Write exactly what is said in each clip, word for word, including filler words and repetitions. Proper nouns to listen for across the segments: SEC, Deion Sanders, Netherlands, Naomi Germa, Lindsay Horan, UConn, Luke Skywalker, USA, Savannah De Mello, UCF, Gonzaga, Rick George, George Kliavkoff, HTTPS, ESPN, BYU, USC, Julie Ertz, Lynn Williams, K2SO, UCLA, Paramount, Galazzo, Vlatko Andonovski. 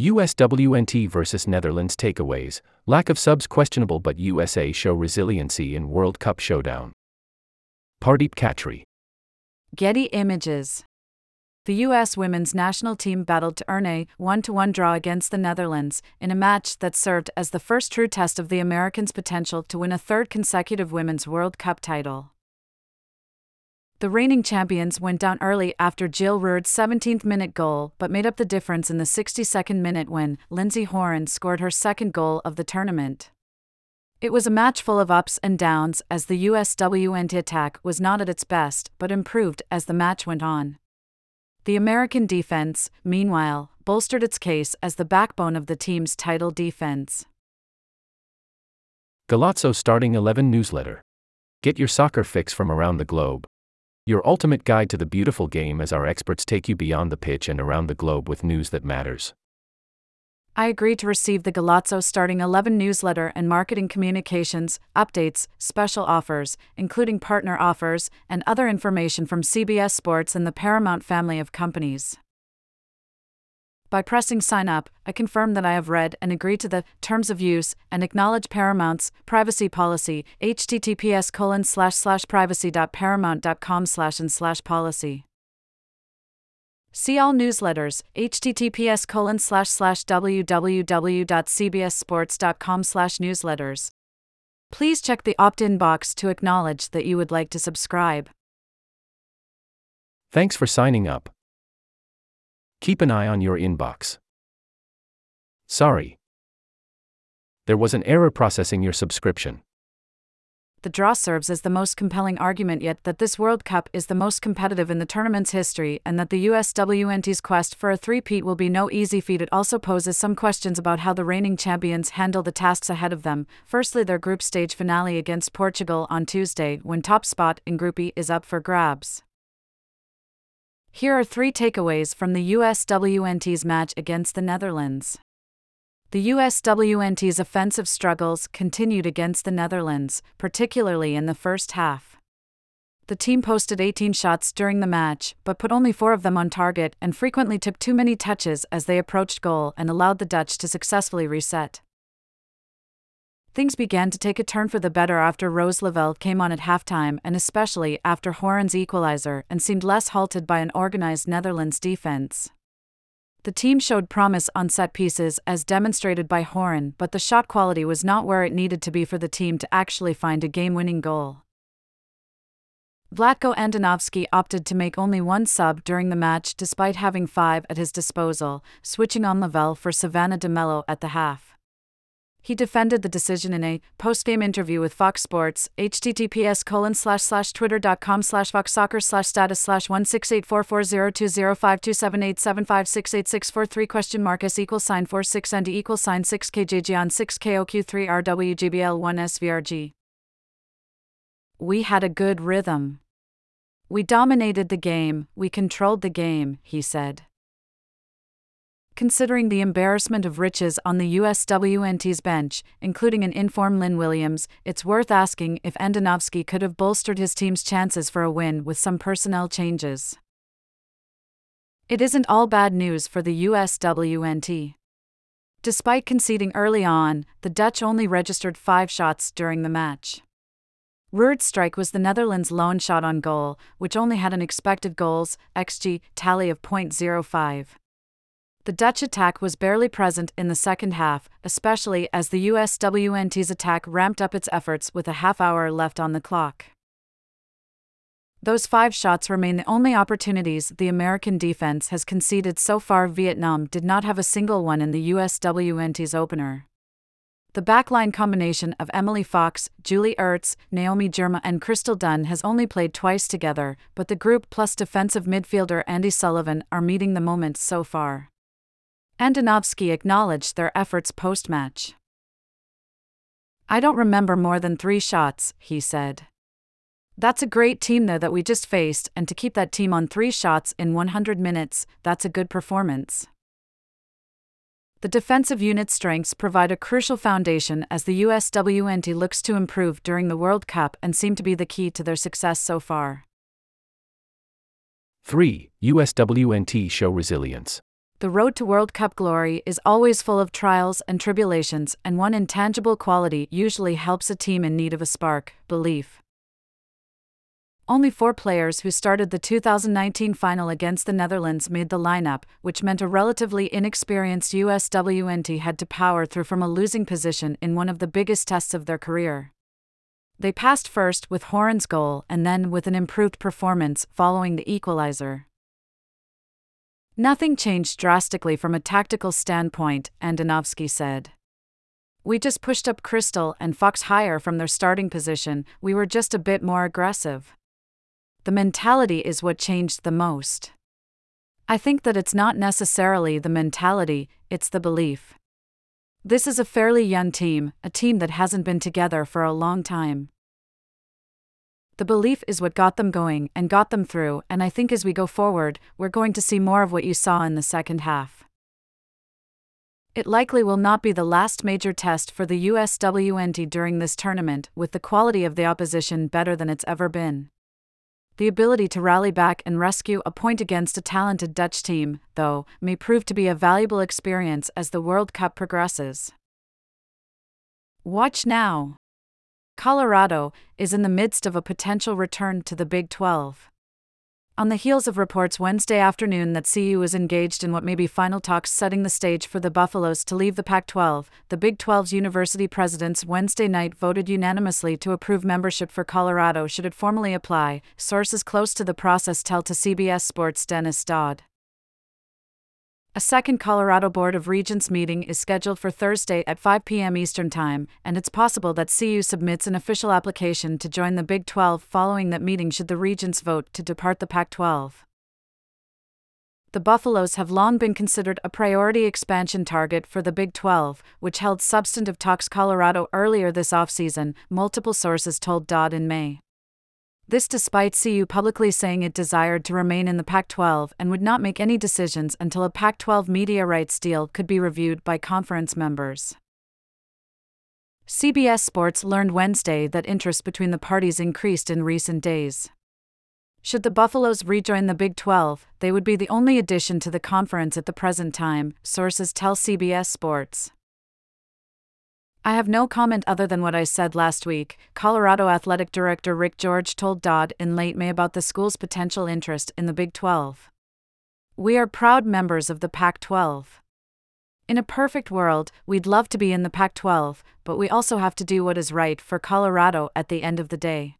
U S W N T versus Netherlands takeaways, lack of subs questionable but U S A show resiliency in World Cup showdown. Pardeep Khatri. Getty Images. The U S women's national team battled to earn a one to one draw against the Netherlands in a match that served as the first true test of the Americans' potential to win a third consecutive Women's World Cup title. The reigning champions went down early after Jill Ruurd's seventeenth minute goal, but made up the difference in the sixty-second minute when Lindsay Horan scored her second goal of the tournament. It was a match full of ups and downs, as the U S W N T attack was not at its best, but improved as the match went on. The American defense, meanwhile, bolstered its case as the backbone of the team's title defense. Galazzo Starting eleven Newsletter. Get your soccer fix from around the globe. Your ultimate guide to the beautiful game as our experts take you beyond the pitch and around the globe with news that matters. I agreed to receive the Galazzo Starting eleven newsletter and marketing communications, updates, special offers, including partner offers, and other information from C B S Sports and the Paramount family of companies. By pressing sign up, I confirm that I have read and agreed to the terms of use and acknowledge Paramount's privacy policy, H T T P S colon slash slash privacy dot paramount dot com slash and slash policy. See all newsletters, H T T P S colon slash slash w w w dot c b s sports dot com slash newsletters. Please check the opt-in box to acknowledge that you would like to subscribe. Thanks for signing up. Keep an eye on your inbox. Sorry. There was an error processing your subscription. The draw serves as the most compelling argument yet that this World Cup is the most competitive in the tournament's history and that the U S W N T's quest for a three-peat will be no easy feat. It also poses some questions about how the reigning champions handle the tasks ahead of them. Firstly, their group stage finale against Portugal on Tuesday, when top spot in Group E is up for grabs. Here are three takeaways from the U S W N T's match against the Netherlands. The U S W N T's offensive struggles continued against the Netherlands, particularly in the first half. The team posted eighteen shots during the match, but put only four of them on target and frequently took too many touches as they approached goal and allowed the Dutch to successfully reset. Things began to take a turn for the better after Rose Lavelle came on at halftime, and especially after Horan's equalizer, and seemed less halted by an organized Netherlands defense. The team showed promise on set pieces as demonstrated by Horan, but the shot quality was not where it needed to be for the team to actually find a game-winning goal. Vlatko Andonovski opted to make only one sub during the match despite having five at his disposal, switching on Lavelle for Savannah De Mello at the half. He defended the decision in a post-game interview with Fox Sports, H T T P S colon slash slash twitter dot com slash fox soccer slash status slash one six eight four four zero two zero five two seven eight seven five six eight six four three question mark s equals sign four six and equals sign six kjg on six koq3 rwgbl1svrg. We had a good rhythm. We dominated the game, we controlled the game, he said. Considering the embarrassment of riches on the U S W N T's bench, including an in-form Lynn Williams, it's worth asking if Andonovski could have bolstered his team's chances for a win with some personnel changes. It isn't all bad news for the U S W N T. Despite conceding early on, the Dutch only registered five shots during the match. Ruurd's strike was the Netherlands' lone shot on goal, which only had an expected goals X G tally of zero point zero five. The Dutch attack was barely present in the second half, especially as the U S W N T's attack ramped up its efforts with a half hour left on the clock. Those five shots remain the only opportunities the American defense has conceded so far. Vietnam did not have a single one in the U S W N T's opener. The backline combination of Emily Fox, Julie Ertz, Naomi Germa and Crystal Dunn has only played twice together, but the group plus defensive midfielder Andy Sullivan are meeting the moments so far. Andonovski acknowledged their efforts post-match. I don't remember more than three shots, he said. That's a great team though that we just faced, and to keep that team on three shots in one hundred minutes, that's a good performance. The defensive unit's strengths provide a crucial foundation as the U S W N T looks to improve during the World Cup and seem to be the key to their success so far. three. U S W N T show resilience. The road to World Cup glory is always full of trials and tribulations, and one intangible quality usually helps a team in need of a spark: belief. Only four players who started the two thousand nineteen final against the Netherlands made the lineup, which meant a relatively inexperienced U S W N T had to power through from a losing position in one of the biggest tests of their career. They passed first with Horan's goal and then with an improved performance following the equalizer. Nothing changed drastically from a tactical standpoint, Andonovski said. "We just pushed up Crystal and Fox higher from their starting position. We were just a bit more aggressive. The mentality is what changed the most. I think that it's not necessarily the mentality, it's the belief. This is a fairly young team, a team that hasn't been together for a long time. The belief is what got them going and got them through, and I think as we go forward, we're going to see more of what you saw in the second half." It likely will not be the last major test for the U S W N T during this tournament, with the quality of the opposition better than it's ever been. The ability to rally back and rescue a point against a talented Dutch team, though, may prove to be a valuable experience as the World Cup progresses. Watch now. Colorado is in the midst of a potential return to the Big twelve. On the heels of reports Wednesday afternoon that C U is engaged in what may be final talks setting the stage for the Buffaloes to leave the Pac twelve, the Big twelve's university presidents Wednesday night voted unanimously to approve membership for Colorado should it formally apply, sources close to the process tell to C B S Sports' Dennis Dodd. A second Colorado Board of Regents meeting is scheduled for Thursday at five p m Eastern Time, and it's possible that C U submits an official application to join the Big twelve following that meeting should the Regents vote to depart the Pac twelve. The Buffaloes have long been considered a priority expansion target for the Big twelve, which held substantive talks with Colorado earlier this offseason, multiple sources told Dodd in May. This despite C U publicly saying it desired to remain in the Pac twelve and would not make any decisions until a Pac twelve media rights deal could be reviewed by conference members. C B S Sports learned Wednesday that interest between the parties increased in recent days. Should the Buffaloes rejoin the Big twelve, they would be the only addition to the conference at the present time, sources tell C B S Sports. "I have no comment other than what I said last week," Colorado Athletic Director Rick George told Dodd in late May about the school's potential interest in the Big twelve. "We are proud members of the Pac twelve. In a perfect world, we'd love to be in the Pac twelve, but we also have to do what is right for Colorado at the end of the day."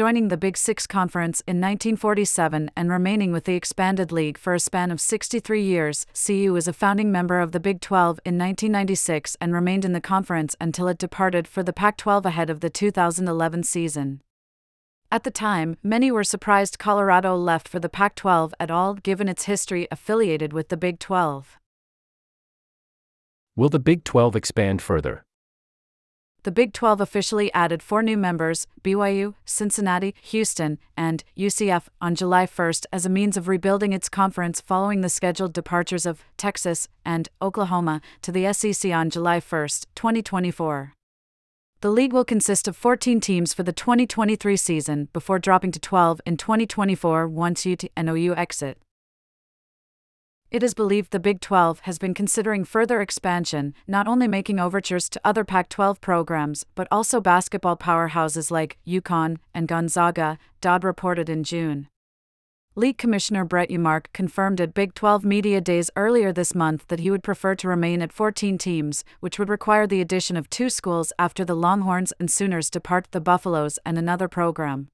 Joining the Big Six Conference in nineteen forty-seven and remaining with the expanded league for a span of sixty-three years, C U was a founding member of the Big twelve in nineteen ninety-six and remained in the conference until it departed for the Pac twelve ahead of the two thousand eleven season. At the time, many were surprised Colorado left for the Pac twelve at all, given its history affiliated with the Big twelve. Will the Big twelve expand further? The Big twelve officially added four new members, B Y U, Cincinnati, Houston, and U C F, on July first as a means of rebuilding its conference following the scheduled departures of Texas and Oklahoma to the S E C on July first, twenty twenty-four. The league will consist of fourteen teams for the twenty twenty-three season before dropping to twelve in twenty twenty-four once U T and O U exit. It is believed the Big twelve has been considering further expansion, not only making overtures to other Pac twelve programs, but also basketball powerhouses like UConn and Gonzaga, Dodd reported in June. League Commissioner Brett Yormark confirmed at Big twelve Media Days earlier this month that he would prefer to remain at fourteen teams, which would require the addition of two schools after the Longhorns and Sooners depart the Buffaloes and another program.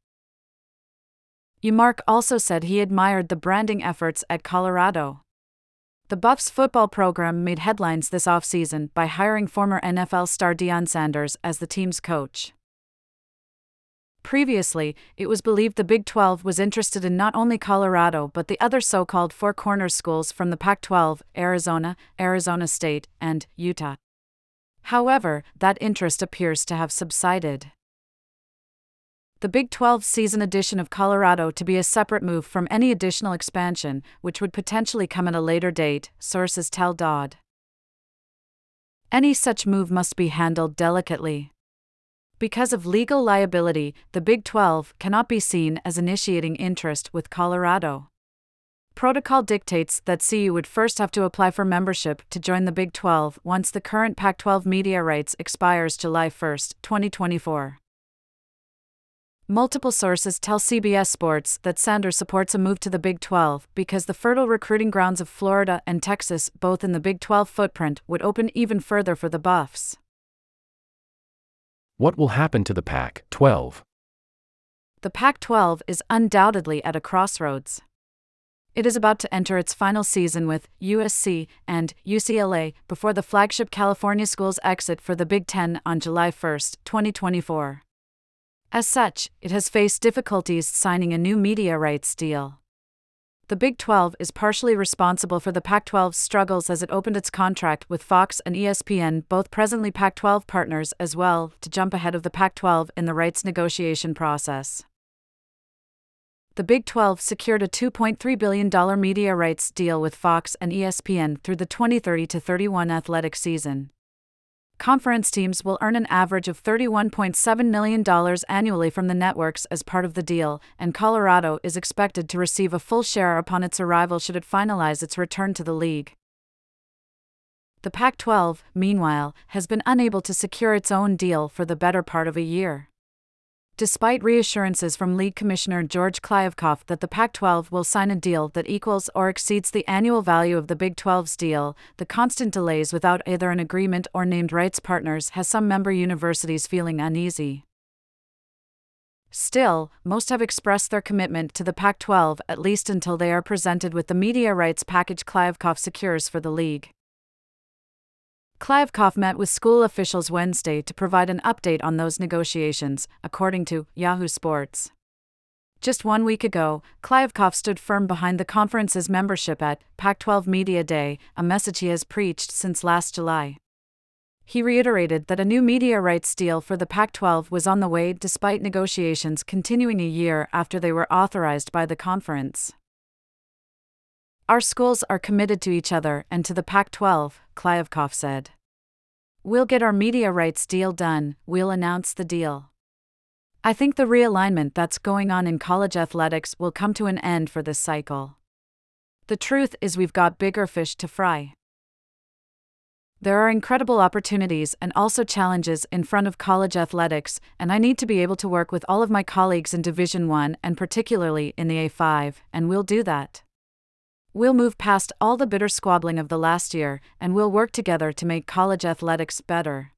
Yormark also said he admired the branding efforts at Colorado. The Buffs football program made headlines this offseason by hiring former N F L star Deion Sanders as the team's coach. Previously, it was believed the Big twelve was interested in not only Colorado but the other so-called Four Corners schools from the Pac twelve, Arizona, Arizona State, and Utah. However, that interest appears to have subsided. The Big twelve season addition of Colorado to be a separate move from any additional expansion, which would potentially come at a later date, sources tell Dodd. "Any such move must be handled delicately. Because of legal liability, the Big twelve cannot be seen as initiating interest with Colorado. protocol dictates that C U would first have to apply for membership to join the Big twelve once the current Pac twelve media rights expires July first, twenty twenty-four. Multiple sources tell C B S Sports that Sanders supports a move to the Big twelve because the fertile recruiting grounds of Florida and Texas, both in the Big twelve footprint, would open even further for the Buffs. What will happen to the Pac twelve? The Pac twelve is undoubtedly at a crossroads. It is about to enter its final season with U S C and U C L A before the flagship California school's exit for the Big Ten on July first, twenty twenty-four. As such, it has faced difficulties signing a new media rights deal. The Big twelve is partially responsible for the Pac twelve's struggles as it opened its contract with Fox and E S P N, both presently Pac twelve partners as well, to jump ahead of the Pac twelve in the rights negotiation process. The Big twelve secured a two point three billion dollars media rights deal with Fox and E S P N through the twenty thirty to thirty-one athletic season. Conference teams will earn an average of thirty-one point seven million dollars annually from the networks as part of the deal, and Colorado is expected to receive a full share upon its arrival should it finalize its return to the league. The Pac twelve, meanwhile, has been unable to secure its own deal for the better part of a year. Despite reassurances from League Commissioner George Kliavkoff that the Pac twelve will sign a deal that equals or exceeds the annual value of the Big twelve's deal, the constant delays without either an agreement or named rights partners has some member universities feeling uneasy. Still, most have expressed their commitment to the Pac twelve at least until they are presented with the media rights package Kliavkoff secures for the league. Kliavkoff met with school officials Wednesday to provide an update on those negotiations, according to Yahoo Sports. Just one week ago, Kliavkoff stood firm behind the conference's membership at Pac twelve Media Day, a message he has preached since last July. He reiterated that a new media rights deal for the Pac twelve was on the way despite negotiations continuing a year after they were authorized by the conference. "Our schools are committed to each other and to the Pac twelve," Kliavkoff said. "We'll get our media rights deal done, we'll announce the deal. I think the realignment that's going on in college athletics will come to an end for this cycle. The truth is we've got bigger fish to fry." There are incredible opportunities and also challenges in front of college athletics, and I need to be able to work with all of my colleagues in Division one and particularly in the A five, and we'll do that. We'll move past all the bitter squabbling of the last year, and we'll work together to make college athletics better.